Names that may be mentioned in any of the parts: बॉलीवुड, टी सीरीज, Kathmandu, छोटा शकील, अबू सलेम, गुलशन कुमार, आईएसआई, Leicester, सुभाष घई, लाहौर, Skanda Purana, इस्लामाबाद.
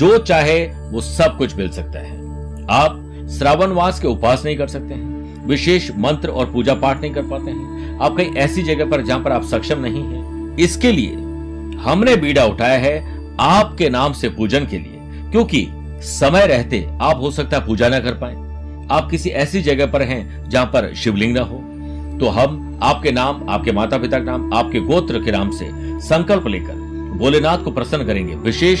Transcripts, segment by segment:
जो चाहे वो सब कुछ मिल सकता है। आप श्रावण मास के उपवास नहीं कर सकते हैं, विशेष मंत्र और पूजा पाठ नहीं कर पाते हैं, आप कहीं ऐसी जगह पर जहां पर आप सक्षम नहीं हैं, इसके लिए हमने बीड़ा उठाया है आपके नाम से पूजन के लिए, क्योंकि समय रहते आप हो सकता है पूजा ना कर पाए, आप किसी ऐसी जगह पर हैं जहां पर शिवलिंग ना हो, तो हम आपके नाम, आपके माता पिता के नाम, आपके गोत्र के नाम से संकल्प लेकर भोलेनाथ को प्रसन्न करेंगे। विशेष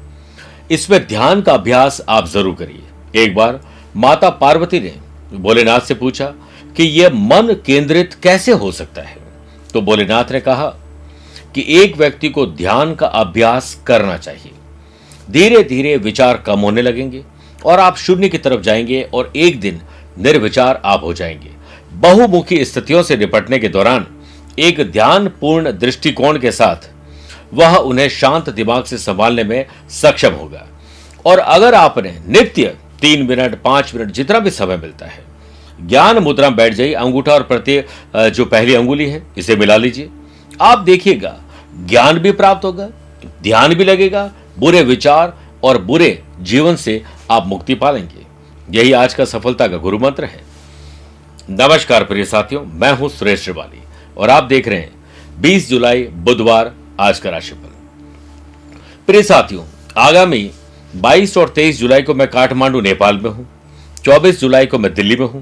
इसमें ध्यान का अभ्यास आप जरूर करिए। एक बार माता पार्वती ने भोलेनाथ से पूछा कि यह मन केंद्रित कैसे हो सकता है, तो भोलेनाथ ने कहा कि एक व्यक्ति को ध्यान का अभ्यास करना चाहिए। धीरे धीरे विचार कम होने लगेंगे और आप शून्य की तरफ जाएंगे और एक दिन निर्विचार आप हो जाएंगे। बहुमुखी स्थितियों से निपटने के दौरान एक ध्यानपूर्ण दृष्टिकोण के साथ वह उन्हें शांत दिमाग से संभालने में सक्षम होगा। और अगर आपने नित्य 3 मिनट 5 मिनट जितना भी समय मिलता है ज्ञान मुद्रा में बैठ जाइए। अंगूठा और प्रत्येक जो पहली अंगुली है इसे मिला लीजिए, आप देखिएगा ज्ञान भी प्राप्त होगा, ध्यान भी लगेगा, बुरे विचार और बुरे जीवन से आप मुक्ति पा लेंगे। यही आज का सफलता का गुरु मंत्र है। नमस्कार प्रिय साथियों, मैं हूं सुरेश त्रिवेदी और आप देख रहे हैं 20 जुलाई बुधवार आज का राशिफल। प्रिय साथियों, आगामी 22 और 23 जुलाई को मैं काठमांडू नेपाल में हूं, 24 जुलाई को मैं दिल्ली में हूं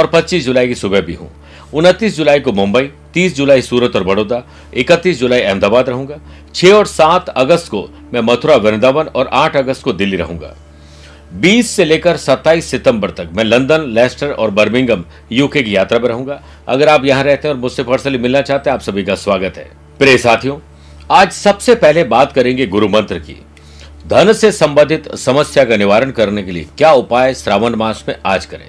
और 25 जुलाई की सुबह भी हूं। 29 जुलाई को मुंबई, 30 जुलाई सूरत और बड़ौदा, 31 जुलाई अहमदाबाद रहूंगा। 6 और 7 अगस्त को मैं मथुरा वृंदावन और 8 अगस्त को दिल्ली रहूंगा। 20 से लेकर 27 सितंबर तक मैं लंदन, लेस्टर और बर्मिंघम यूके की यात्रा में रहूंगा। अगर आप यहाँ रहते हैं और मुझसे पर्सनली मिलना चाहते हैं, आप सभी का स्वागत है। प्रिय साथियों, आज सबसे पहले बात करेंगे गुरु मंत्र की। धन से संबंधित समस्या का निवारण करने के लिए क्या उपाय श्रावण मास में आज करें।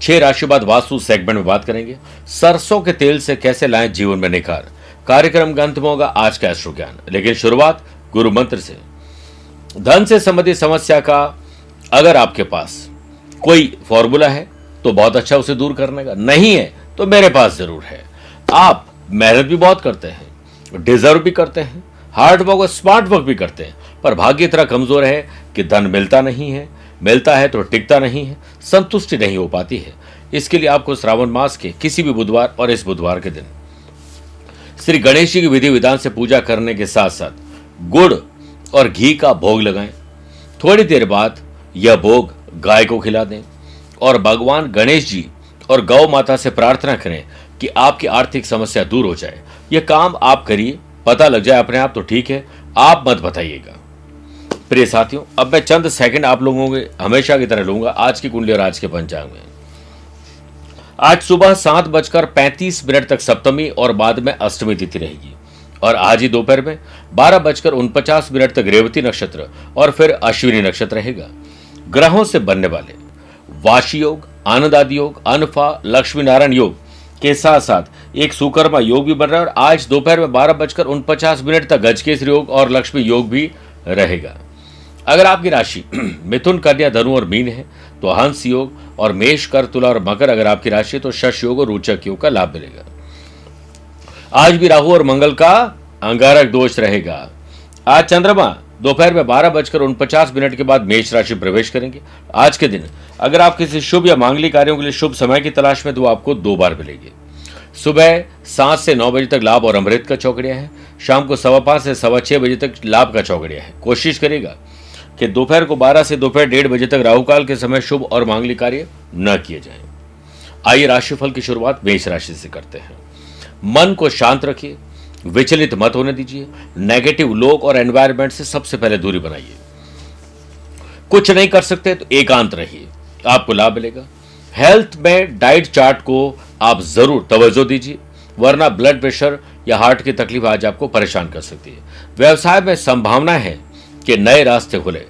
6 राशियों बाद वास्तु सेगमेंट में बात करेंगे सरसों के तेल से कैसे लाएं जीवन में निखार। कार्यक्रम का अंत में होगा आज का एस्ट्रो ज्ञान, लेकिन शुरुआत गुरु मंत्र से। धन से संबंधित समस्या का अगर आपके पास कोई फॉर्मूला है तो बहुत अच्छा, उसे दूर करने का। नहीं है तो मेरे पास जरूर है। आप मेहनत भी बहुत करते हैं, डिजर्व भी करते हैं, हार्ड वर्क और स्मार्ट वर्क भी करते हैं, पर भाग्य इतना कमजोर है कि धन मिलता नहीं है, मिलता है तो टिकता नहीं है, संतुष्टि नहीं हो पाती है। इसके लिए आपको श्रावण मास के किसी भी बुधवार और इस बुधवार के दिन श्री गणेश जी की विधि विधान से पूजा करने के साथ साथ गुड़ और घी का भोग लगाएं। थोड़ी देर बाद यह भोग गाय को खिला दें और भगवान गणेश जी और गौ माता से प्रार्थना करें कि आपकी आर्थिक समस्या दूर हो जाए। यह काम आप करिए, पता लग जाए अपने आप तो ठीक है, आप मत बताइएगा। प्रिय साथियों, अब मैं चंद सेकंड आप लोगों के हमेशा की तरह लूंगा आज की कुंडली और आज के पंचांग में। आज सुबह 7:35 तक सप्तमी और बाद में अष्टमी तिथि रहेगी और आज ही दोपहर में 12:49 तक रेवती नक्षत्र और फिर अश्विनी नक्षत्र रहेगा। ग्रहों से बनने वाले वाशी योग, आनंद आदि योग, अनफा लक्ष्मी नारायण योग के साथ साथ एक सुकर्मा योग भी बन रहा है और आज दोपहर में 12:49 तक गजकेसरी योग और लक्ष्मी योग भी रहेगा। अगर आपकी राशि मिथुन, कन्या, धनु और मीन है तो हंस योग और मेष, कर, तुला और मकर। अगर आपकी राशि है तो शश योग और रोचक योग का लाभ मिलेगा। आज भी राहु और मंगल का अंगारक दोष रहेगा। आज चंद्रमा दोपहर में 12:49 के बाद मेष राशि प्रवेश करेंगे। आज के दिन अगर आप किसी शुभ या मांगलिक कार्यों के लिए शुभ समय की तलाश में तो आपको 2 बार मिलेंगे। सुबह 7 से 9 बजे तक लाभ और अमृत का चौकड़िया है। शाम को 5:15 से 6:15 बजे तक लाभ का चौकड़िया है। कोशिश करेगा कि दोपहर को 12 से दोपहर 1:30 बजे तक राहुकाल के समय शुभ और मांगली कार्य न किए जाएं। आइए राशिफल की शुरुआत मेष राशि से करते हैं। मन को शांत रखिए, विचलित मत होने दीजिए, नेगेटिव लोग और एनवायरनमेंट से सबसे पहले दूरी बनाइए। कुछ नहीं कर सकते तो एकांत रहिए, आपको लाभ मिलेगा। हेल्थ में डाइट चार्ट को आप जरूर तवज्जो दीजिए, वरना ब्लड प्रेशर या हार्ट की तकलीफ आज आपको परेशान कर सकती है। व्यवसाय में संभावना है कि नए रास्ते खुले।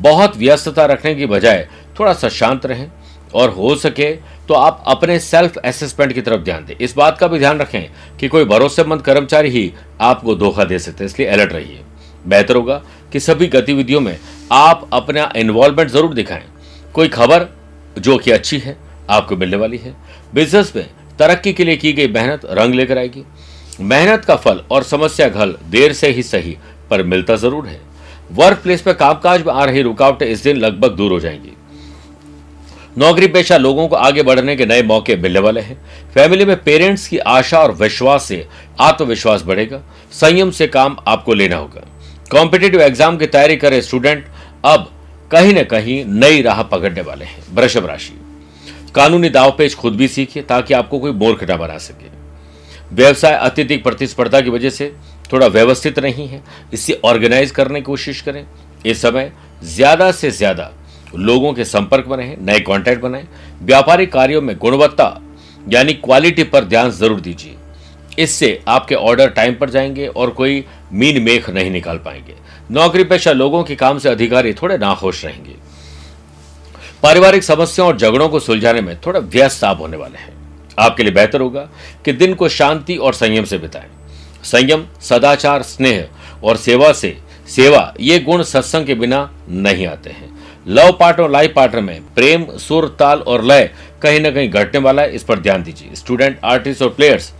बहुत व्यस्तता रखने की बजाय थोड़ा सा शांत रहें और हो सके तो आप अपने सेल्फ असेसमेंट की तरफ ध्यान दें। इस बात का भी ध्यान रखें कि कोई भरोसेमंद कर्मचारी ही आपको धोखा दे सकते हैं, इसलिए अलर्ट रहिए। बेहतर होगा कि सभी गतिविधियों में आप अपना इन्वॉल्वमेंट जरूर दिखाएं। कोई खबर जो कि अच्छी है आपको मिलने वाली है। बिजनेस में तरक्की के लिए की गई मेहनत रंग लेकर आएगी। मेहनत का फल और समस्या घल देर से ही सही पर मिलता जरूर है। वर्क प्लेस पर कामकाज में आ रही रुकावटें इस दिन लगभग दूर हो जाएंगी। नौकरी पेशा लोगों को आगे बढ़ने के नए मौके मिलने वाले हैं। फैमिली में पेरेंट्स की आशा और विश्वास से आत्मविश्वास बढ़ेगा। संयम से काम आपको लेना होगा। कॉम्पिटिटिव एग्जाम की तैयारी करे स्टूडेंट अब कहीं न कहीं नई राह पकड़ने वाले हैं। वृषभ राशि, कानूनी दाव पेच खुद भी सीखिए ताकि आपको कोई मूर्ख न बना सके। व्यवसाय अत्यधिक प्रतिस्पर्धा की वजह से थोड़ा व्यवस्थित नहीं है, इसे ऑर्गेनाइज करने की कोशिश करें। इस समय ज्यादा से ज्यादा लोगों के संपर्क में रहें, नए कॉन्टैक्ट बनाएं। व्यापारिक कार्यों में गुणवत्ता यानी क्वालिटी पर ध्यान जरूर दीजिए, इससे आपके ऑर्डर टाइम पर जाएंगे और कोई मीन मेख नहीं निकाल पाएंगे। नौकरी पेशा लोगों के काम से अधिकारी थोड़े नाखुश रहेंगे। पारिवारिक समस्याओं और झगड़ों को सुलझाने में थोड़ा व्यस्त आप होने वाले हैं। आपके लिए बेहतर होगा कि दिन को शांति और संयम से बिताएं। संयम, सदाचार, स्नेह और सेवा ये गुण सत्संग के बिना नहीं आते हैं। लव पार्टनर और लाइफ पार्टनर में प्रेम, सुर, ताल और लय कहीं ना कहीं घटने वाला है, इस पर ध्यान दीजिए। स्टूडेंट, आर्टिस्ट और प्लेयर्स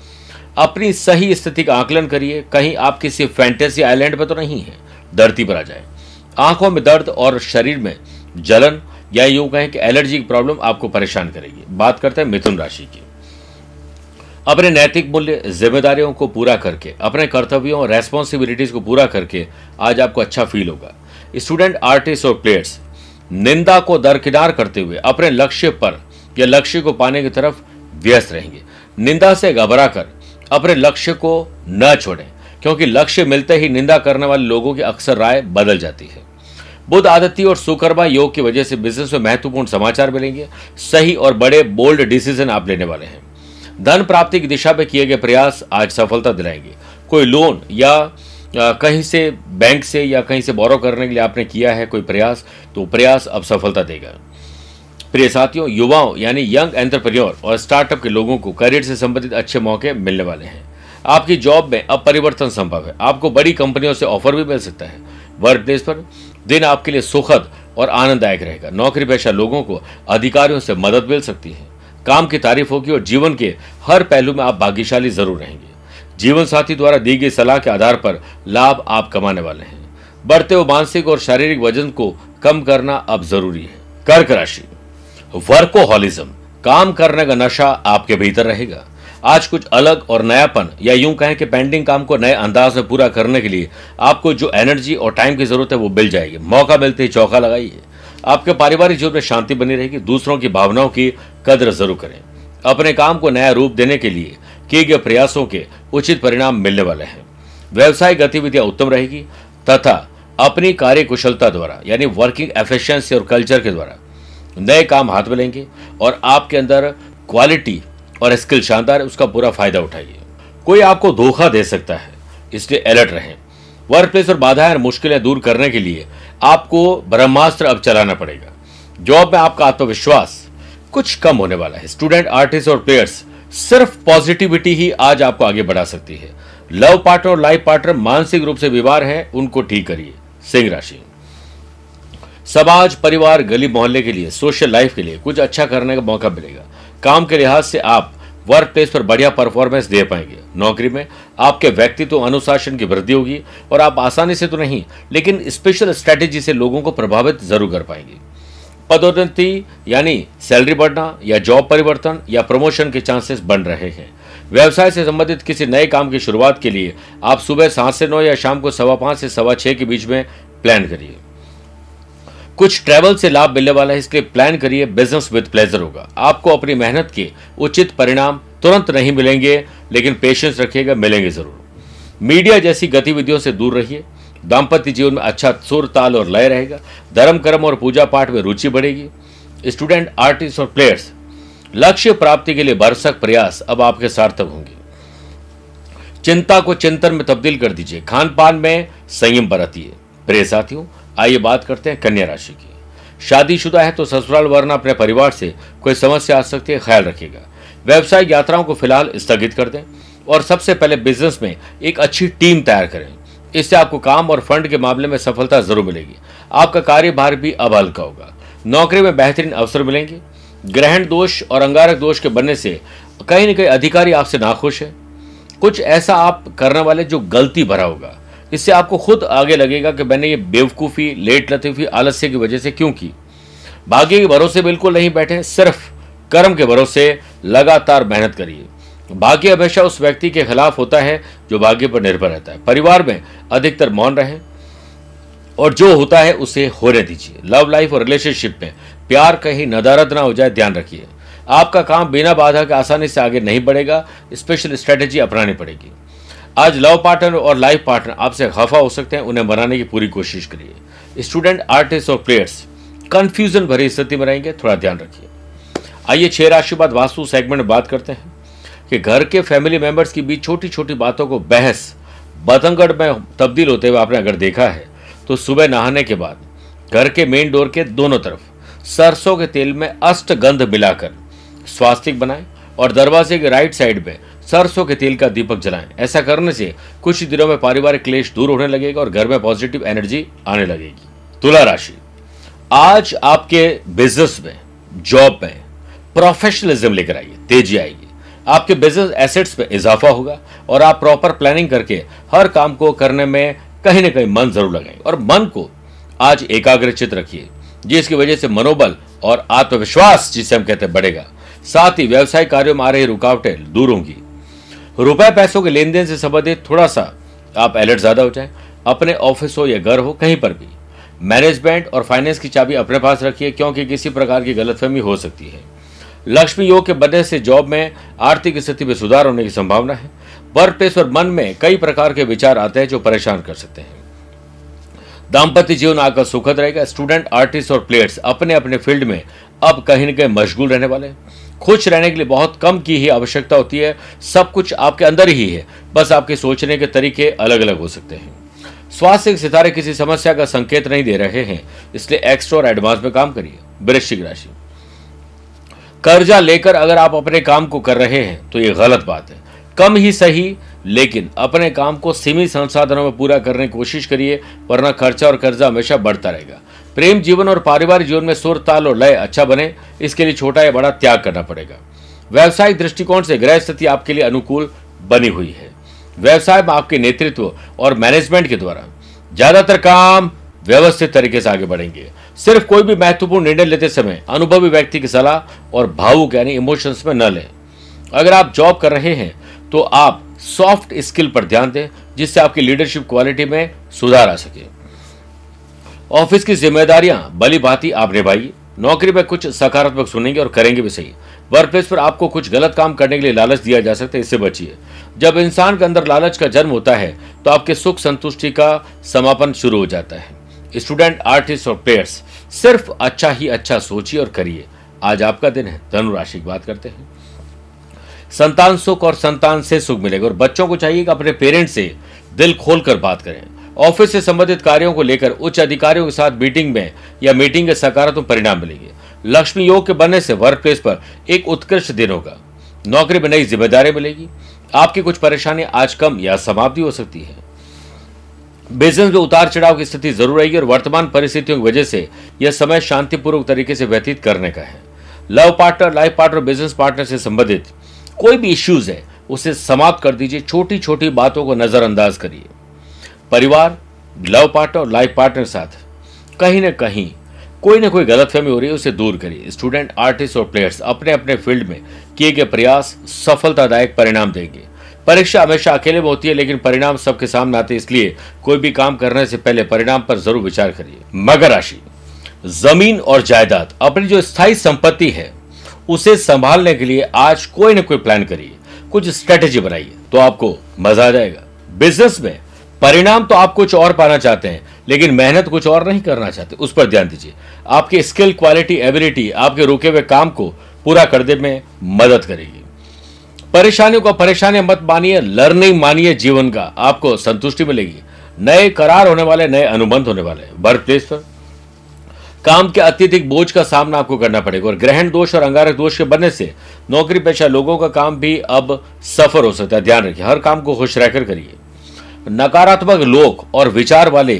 अपनी सही स्थिति का आकलन करिए, कहीं आप किसी फैंटेसी आइलैंड पर तो नहीं है, धरती पर आ जाए। आंखों में दर्द और शरीर में जलन या यूं कहें कि एलर्जी की प्रॉब्लम आपको परेशान करेगी। बात करते हैं मिथुन राशि की। अपने नैतिक मूल्य, जिम्मेदारियों को पूरा करके, अपने कर्तव्यों और रेस्पॉन्सिबिलिटीज को पूरा करके आज आपको अच्छा फील होगा। स्टूडेंट, आर्टिस्ट और प्लेयर्स निंदा को दरकिनार करते हुए अपने लक्ष्य पर या लक्ष्य को पाने की तरफ व्यस्त रहेंगे। निंदा से घबराकर अपने लक्ष्य को न छोड़ें, क्योंकि लक्ष्य मिलते ही निंदा करने वाले लोगों की अक्सर राय बदल जाती है। बुध आदित्य और सुकर्मा योग की वजह से बिजनेस में महत्वपूर्ण समाचार मिलेंगे। सही और बड़े बोल्ड डिसीजन आप लेने वाले हैं। धन प्राप्ति की दिशा में किए गए प्रयास आज सफलता दिलाएंगे। कोई लोन या कहीं से बैंक से या कहीं से बोरो करने के लिए आपने किया है कोई प्रयास, तो प्रयास अब सफलता देगा। प्रिय साथियों, युवाओं यानी यंग एंटरप्रेन्योर और स्टार्टअप के लोगों को करियर से संबंधित अच्छे मौके मिलने वाले हैं। आपकी जॉब में अब परिवर्तन संभव है, आपको बड़ी कंपनियों से ऑफर भी मिल सकता है। वर्क प्लेस पर दिन आपके लिए सुखद और आनंददायक रहेगा। नौकरी पेशा लोगों को अधिकारियों से मदद मिल सकती है। काम की तारीफ होगी और जीवन के हर पहलू में आप भाग्यशाली जरूर रहेंगे। जीवन साथी द्वारा दी गई सलाह के आधार पर लाभ आप कमाने वाले हैं। बढ़ते हुए मानसिक और शारीरिक वजन को कम करना अब जरूरी है। कर्क राशि, वर्कोहॉलिज्म, काम करने का नशा आपके भीतर रहेगा। आज कुछ अलग और नयापन या यूं कहें कि पेंडिंग काम को नए अंदाज में पूरा करने के लिए आपको जो एनर्जी और टाइम की जरूरत है वो मिल जाएगी। मौका मिलते ही चौका लगाइए। आपके पारिवारिक जीवन में शांति बनी रहेगी। दूसरों की भावनाओं की कदर जरूर करें। अपने काम को नया रूप देने के लिए किए गए प्रयासों के उचित परिणाम मिलने वाले हैं। व्यवसायिक गतिविधियां उत्तम रहेगी तथा अपनी कार्य कुशलता द्वारा यानी वर्किंग एफिशिएंसी और कल्चर के द्वारा नए काम हाथ में लेंगे और आपके अंदर क्वालिटी और स्किल शानदार है, उसका पूरा फायदा उठाइए। कोई आपको धोखा दे सकता है, इसलिए अलर्ट रहें। वर्क प्लेस और बाधाएं और मुश्किलें दूर करने के लिए आपको ब्रह्मास्त्र अब चलाना पड़ेगा। जॉब में आपका आत्मविश्वास कुछ कम होने वाला है। स्टूडेंट, आर्टिस्ट और प्लेयर्स सिर्फ पॉजिटिविटी ही आज आपको आगे बढ़ा सकती है। लव पार्टनर और लाइफ पार्टनर मानसिक रूप से बीमार हैं, उनको ठीक करिए। सिंह राशि, समाज, परिवार, गली मोहल्ले के लिए, सोशल लाइफ के लिए कुछ अच्छा करने का मौका मिलेगा। काम के लिहाज से आप वर्क प्लेस पर बढ़िया परफॉर्मेंस दे पाएंगे। नौकरी में आपके व्यक्तित्व, अनुशासन की वृद्धि होगी और आप आसानी से तो नहीं लेकिन स्पेशल स्ट्रैटेजी से लोगों को प्रभावित जरूर कर पाएंगे। पदोन्नति यानी सैलरी बढ़ना या जॉब परिवर्तन या प्रमोशन के चांसेस बन रहे हैं। व्यवसाय से संबंधित किसी नए काम की शुरुआत के लिए आप सुबह 7 से 9 या शाम को 5:15 से 6:15 के बीच में प्लान करिए। कुछ ट्रैवल से लाभ मिलने वाला है, इसलिए प्लान करिए। बिजनेस विद प्लेजर होगा। आपको अपनी मेहनत के उचित परिणाम तुरंत नहीं मिलेंगे, लेकिन पेशेंस रखिएगा, मिलेंगे जरूर। मीडिया जैसी गतिविधियों से दूर रहिए। दाम्पत्य जीवन में अच्छा सुर, ताल और लय रहेगा। धर्म, कर्म और पूजा पाठ में रुचि बढ़ेगी। स्टूडेंट, आर्टिस्ट और प्लेयर्स, लक्ष्य प्राप्ति के लिए भरसक प्रयास अब आपके सार्थक होंगे। चिंता को चिंतन में तब्दील कर दीजिए। खान पान में संयम बरतिए। प्रिय साथियों, आइए बात करते हैं कन्या राशि की। शादीशुदा है तो ससुराल वरना अपने परिवार से कोई समस्या आ सकती है, ख्याल रखिएगा। व्यवसायिक यात्राओं को फिलहाल स्थगित कर दें और सबसे पहले बिजनेस में एक अच्छी टीम तैयार करें। इससे आपको काम और फंड के मामले में सफलता जरूर मिलेगी। आपका कार्यभार भी अब हल्का होगा। नौकरी में बेहतरीन अवसर मिलेंगे। ग्रहण दोष और अंगारक दोष के बनने से कहीं ना कहीं अधिकारी आपसे नाखुश है। कुछ ऐसा आप करने वाले जो गलती भरा होगा, इससे आपको खुद आगे लगेगा कि मैंने ये बेवकूफ़ी, लेट लतीफ़ी, आलस्य की वजह से क्यों की। भाग्य के भरोसे बिल्कुल नहीं बैठे, सिर्फ कर्म के भरोसे लगातार मेहनत करिए। भाग्य हमेशा उस व्यक्ति के खिलाफ होता है जो भाग्य पर निर्भर रहता है। परिवार में अधिकतर मौन रहें और जो होता है उसे होने दीजिए। लव लाइफ और रिलेशनशिप में प्यार कहीं नदारद ना हो जाए, ध्यान रखिए। आपका काम बिना बाधा के आसानी से आगे नहीं बढ़ेगा, स्पेशल स्ट्रेटेजी अपनानी पड़ेगी। आज लव पार्टनर और लाइफ पार्टनर आपसे खफा हो सकते हैं, उन्हें बनाने की पूरी कोशिश करिए। स्टूडेंट, आर्टिस्ट और प्लेयर्स कंफ्यूजन भरी स्थिति में रहेंगे, थोड़ा ध्यान रखिए। आइए 6 राशि बाद वास्तु सेगमेंट में बात करते हैं कि घर के फैमिली मेंबर्स के बीच छोटी छोटी बातों को बहस बतंगड़ में तब्दील होते हुए आपने अगर देखा है तो सुबह नहाने के बाद घर के मेन डोर के दोनों तरफ सरसों के तेल में अष्टगंध मिलाकर स्वास्तिक बनाएं और दरवाजे के राइट साइड में सरसों के तेल का दीपक जलाएं। ऐसा करने से कुछ दिनों में पारिवारिक क्लेश दूर होने लगेगा और घर में पॉजिटिव एनर्जी आने लगेगी। तुला राशि, आज आपके बिजनेस में, जॉब में प्रोफेशनलिज्म लेकर आइए, तेजी आएगी। आपके बिजनेस एसेट्स में इजाफा होगा और आप प्रॉपर प्लानिंग करके हर काम को करने में कहीं ना कहीं मन जरूर लगाएंगे। और मन को आज एकाग्रचित रखिए, जिसकी वजह से मनोबल और आत्मविश्वास, जिसे हम कहते हैं, बढ़ेगा। साथ ही व्यवसाय कार्यों में आ रही रुकावटें दूर होंगी। रुपए पैसों के लेन देन से संबंधित थोड़ा सा आप अलर्ट ज्यादा हो जाए। अपने ऑफिस हो या घर हो, कहीं पर भी मैनेजमेंट और फाइनेंस की चाबी अपने पास रखिए, क्योंकि किसी प्रकार की गलतफहमी हो सकती है। लक्ष्मी योग के बनने से जॉब में आर्थिक स्थिति में सुधार होने की संभावना है। वर्क प्लेस और मन में कई प्रकार के विचार आते हैं जो परेशान कर सकते हैं। दाम्पत्य जीवन आपका सुखद रहेगा। स्टूडेंट, आर्टिस्ट और प्लेयर्स अपने अपने फील्ड में अब कहीं ना कहीं मशगूल रहने वाले हैं। खुश रहने के लिए बहुत कम की ही आवश्यकता होती है, सब कुछ आपके अंदर ही है, बस आपके सोचने के तरीके अलग अलग हो सकते हैं। स्वास्थ्य के सितारे किसी समस्या का संकेत नहीं दे रहे हैं, इसलिए एक्स्ट्रा और एडवांस में काम करिए। वृश्चिक राशि, कर्जा लेकर अगर आप अपने काम को कर रहे हैं तो ये गलत बात है। कम ही सही, लेकिन अपने काम को सीमित संसाधनों में पूरा करने की कोशिश करिए, वरना खर्चा और कर्जा हमेशा बढ़ता रहेगा। प्रेम जीवन और पारिवारिक जीवन में सुर, ताल और लय अच्छा बने, इसके लिए छोटा या बड़ा त्याग करना पड़ेगा। व्यावसायिक दृष्टिकोण से ग्रह स्थिति आपके लिए अनुकूल बनी हुई है। व्यवसाय में आपके नेतृत्व और मैनेजमेंट के द्वारा ज्यादातर काम व्यवस्थित तरीके से आगे बढ़ेंगे। सिर्फ कोई भी महत्वपूर्ण निर्णय लेते समय अनुभवी व्यक्ति की सलाह और भावुक यानी इमोशंस में न लें। अगर आप जॉब कर रहे हैं तो आप सॉफ्ट स्किल पर ध्यान दें, जिससे आपकी लीडरशिप क्वालिटी में सुधार आ सके। ऑफिस की जिम्मेदारियां भली भांति आप निभाइए। नौकरी में कुछ सकारात्मक सुनेंगे और करेंगे भी सही। वर्क प्लेस पर आपको कुछ गलत काम करने के लिए लालच दिया जा सकता है, इससे बचिए। जब इंसान के अंदर लालच का जन्म होता है तो आपके सुख संतुष्टि का समापन शुरू हो जाता है। स्टूडेंट, आर्टिस्ट और प्लेयर्स सिर्फ अच्छा ही अच्छा सोचिए और करिए। आज आपका दिन है। धनु राशि की बात करते हैं। संतान सुख और संतान से सुख मिलेगा और बच्चों को चाहिए कि अपने पेरेंट्स से दिल खोलकर बात करें। ऑफिस से संबंधित कार्यों को लेकर उच्च अधिकारियों के साथ मीटिंग में या मीटिंग के सकारात्मक परिणाम मिलेंगे। लक्ष्मी योग के बनने से वर्क प्लेस पर एक उत्कृष्ट दिन होगा। नौकरी में नई जिम्मेदारी मिलेगी। आपकी कुछ परेशानी आज कम या समाप्ति हो सकती है। बिजनेस में उतार चढ़ाव की स्थिति जरूर रहेगी और वर्तमान परिस्थितियों की वजह से यह समय शांतिपूर्वक तरीके से व्यतीत करने का है। Love partner, life partner, business partner से संबंधित कोई भी इश्यूज है उसे समाप्त कर दीजिए। छोटी छोटी बातों को नजरअंदाज करिए। परिवार, लव पार्टनर और लाइफ पार्टनर के साथ कहीं ना कहीं कोई ना कोई गलतफहमी हो रही है, उसे दूर करिए। स्टूडेंट, आर्टिस्ट और प्लेयर्स अपने अपने फील्ड में किए गए प्रयास सफलतादायक परिणाम देंगे। परीक्षा हमेशा अकेले में होती है, लेकिन परिणाम सबके सामने आते हैं, इसलिए कोई भी काम करने से पहले परिणाम पर जरूर विचार करिए। मकर राशि, जमीन और जायदाद, अपनी जो स्थायी संपत्ति है उसे संभालने के लिए आज कोई न कोई प्लान करिए, कुछ स्ट्रेटेजी बनाइए तो आपको मजा आ जाएगा। बिजनेस में परिणाम तो आप कुछ और पाना चाहते हैं लेकिन मेहनत कुछ और नहीं करना चाहते, उस पर ध्यान दीजिए। आपकी स्किल, क्वालिटी, एबिलिटी आपके रुके हुए काम को पूरा करने में मदद करेगी। परेशानियों को परेशानियां मत मानिए, लर्निंग मानिए। जीवन का आपको संतुष्टि मिलेगी। नए करार होने वाले, नए अनुबंध होने वाले। वर्क प्लेस पर काम के अत्यधिक बोझ का सामना आपको करना पड़ेगा और ग्रहण दोष और अंगारक दोष के बनने से नौकरी पेशा लोगों का काम भी अब सफर हो सकता है। ध्यान रखिए, हर काम को खुश रहकर करिए। नकारात्मक लोग और विचार वाले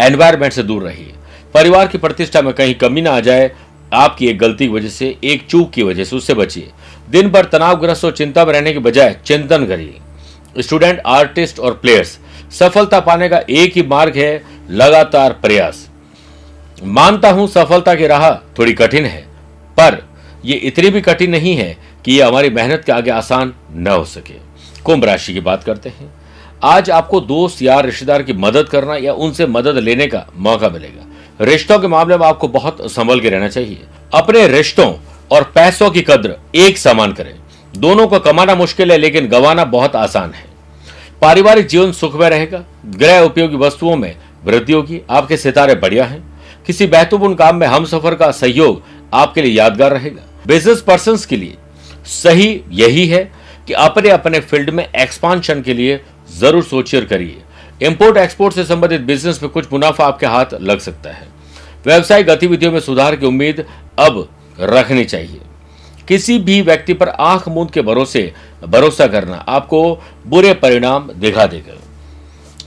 एनवायरमेंट से दूर रहिए। परिवार की प्रतिष्ठा में कहीं कमी ना आ जाए आपकी एक गलती की वजह से, एक चूक की वजह से, उससे बचिए। दिन भर तनावग्रस्त और चिंता में रहने के बजाय चिंतन करिए। स्टूडेंट, आर्टिस्ट और प्लेयर्स, सफलता पाने का एक ही मार्ग है, लगातार प्रयास। मानता हूं सफलता की राह थोड़ी कठिन है, पर यह इतनी भी कठिन नहीं है कि यह हमारी मेहनत के आगे आसान न हो सके। कुंभ राशि की बात करते हैं। आज आपको दोस्त, यार, रिश्तेदार की मदद करना या उनसे मदद लेने का मौका मिलेगा। रिश्तों के मामले में आपको बहुत संभल के रहना चाहिए। अपने रिश्तों और पैसों की कद्र एक समान करें। दोनों को कमाना मुश्किल है लेकिन गंवाना बहुत आसान है। पारिवारिक जीवन सुख में रहेगा। गृह उपयोगी वस्तुओं में वृद्धि होगी। आपके सितारे बढ़िया हैं। किसी महत्वपूर्ण काम में हमसफर का सहयोग आपके लिए यादगार रहेगा। बिजनेस पर्संस के लिए सही यही है कि अपने अपने फील्ड में एक्सपांशन के लिए जरूर सोचिए और करिए। इंपोर्ट एक्सपोर्ट से संबंधित बिजनेस में कुछ मुनाफा आपके हाथ लग सकता है। व्यवसायिक गतिविधियों में सुधार की उम्मीद अब रखनी चाहिए। किसी भी व्यक्ति पर आंख मूंद के भरोसा करना आपको बुरे परिणाम दिखा देगा।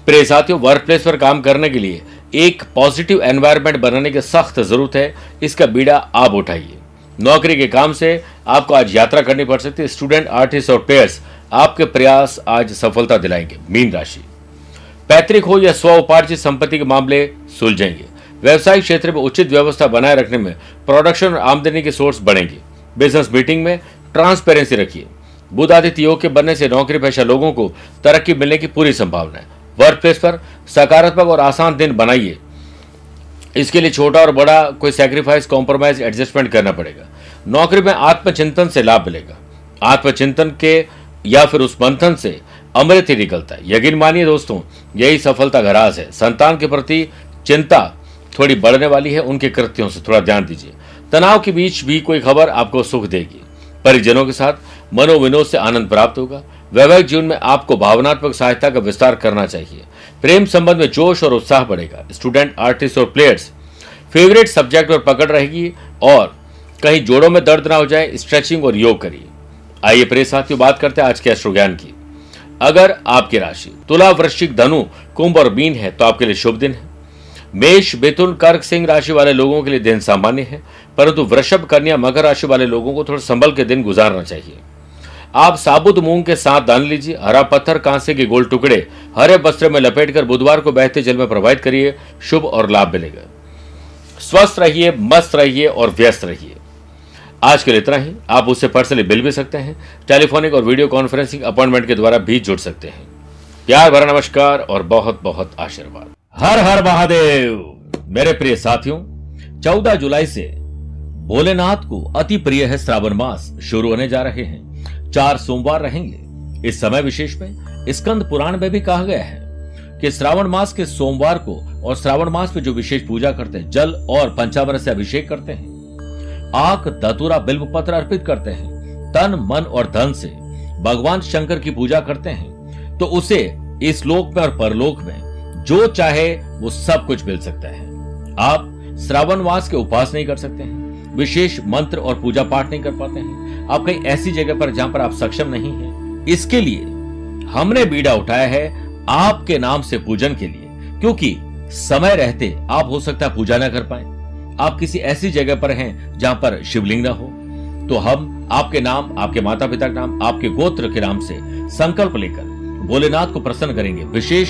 प्रिय साथियों, वर्क प्लेस पर काम करने के लिए एक पॉजिटिव एनवायरनमेंट बनाने की सख्त जरूरत है। इसका बीड़ा आप उठाइए। नौकरी के काम से आपको आज यात्रा करनी पड़ सकती है। स्टूडेंट, आर्टिस्ट और प्लेयर्स, आपके प्रयास आज सफलता दिलाएंगे। मीन राशि, पैतृक हो या स्व उपार्जित संपत्ति के मामले सुलझेंगे। व्यवसायिक क्षेत्र में उचित व्यवस्था बनाए रखने में प्रोडक्शन और आमदनी के सोर्स बढ़ेंगे। बिजनेस मीटिंग में ट्रांसपेरेंसी रखिए। बुध आदित्य योग के बनने से नौकरी पेशा लोगों को तरक्की मिलने की पूरी संभावना है। वर्क प्लेस पर सकारात्मक और आसान दिन बनाइए। इसके लिए छोटा और बड़ा कोई सैक्रिफाइस, कॉम्प्रोमाइज, एडजस्टमेंट करना पड़ेगा। नौकरी में आत्मचिंतन से लाभ मिलेगा। आत्मचिंतन के या फिर उस मंथन से अमृत ही निकलता है। यकीन मानिए दोस्तों, यही सफलता का राज है। संतान के प्रति चिंता थोड़ी बढ़ने वाली है। उनके कृत्यों से थोड़ा ध्यान दीजिए। तनाव के बीच भी कोई खबर आपको सुख देगी। परिजनों के साथ मनोविनोद से आनंद प्राप्त होगा। वैवाहिक जीवन में आपको भावनात्मक सहायता का विस्तार करना चाहिए। प्रेम संबंध में जोश और उत्साह बढ़ेगा। स्टूडेंट, आर्टिस्ट और प्लेयर्स, फेवरेट सब्जेक्ट पर पकड़ रहेगी और कहीं जोड़ों में दर्द ना हो जाए। स्ट्रेचिंग और योग करिए। आइए प्रिय साथियों, बात करते हैं आज के एस्ट्रो ज्ञान की। अगर आपकी राशि तुला, वृश्चिक, धनु, कुंभ और मीन है तो आपके लिए शुभ दिन है। मेष, मिथुन, कर्क, सिंह राशि वाले लोगों के लिए दिन सामान्य है, परंतु वृषभ, कन्या, मकर राशि वाले लोगों को थोड़ा संभल के दिन गुजारना चाहिए। आप साबुत मूंग के साथ दान लीजिए। हरा पत्थर, कांसे के गोल टुकड़े हरे वस्त्र में लपेटकर बुधवार को बहते जल में प्रवाहित करिए। शुभ और लाभ मिलेगा। स्वस्थ रहिए, मस्त रहिए और व्यस्त रहिए। आज के लिए इतना ही। आप उससे पर्सनली मिल भी सकते हैं। टेलीफोनिक और वीडियो कॉन्फ्रेंसिंग अपॉइंटमेंट के द्वारा भी जुड़ सकते हैं। प्यार भरा नमस्कार और बहुत बहुत आशीर्वाद। हर हर महादेव। मेरे प्रिय साथियों, 14 जुलाई से भोलेनाथ को अति प्रिय है श्रावण मास शुरू होने जा रहे हैं। 4 सोमवार रहेंगे। इस समय विशेष में स्कंद पुराण में भी कहा गया है कि श्रावण मास के सोमवार को और श्रावण मास में जो विशेष पूजा करते हैं, जल और पंचामृत से अभिषेक करते हैं, आक, धतूरा, बिल्व पत्र अर्पित करते हैं, तन, मन और धन से भगवान शंकर की पूजा करते हैं, तो उसे इस लोक में और परलोक में जो चाहे वो सब कुछ मिल सकता है। आप श्रावण मास के उपवास नहीं कर सकते हैं, विशेष मंत्र और पूजा पाठ नहीं कर पाते हैं, आप कहीं ऐसी जगह पर जहां पर आप सक्षम नहीं हैं, इसके लिए हमने बीड़ा उठाया है आपके नाम से पूजन के लिए। क्योंकि समय रहते आप हो सकता है पूजा ना कर पाए, आप किसी ऐसी जगह पर हैं जहां पर शिवलिंग ना हो, तो हम आपके नाम, आपके माता पिता के नाम, आपके गोत्र के नाम से संकल्प लेकर भोलेनाथ को प्रसन्न करेंगे। विशेष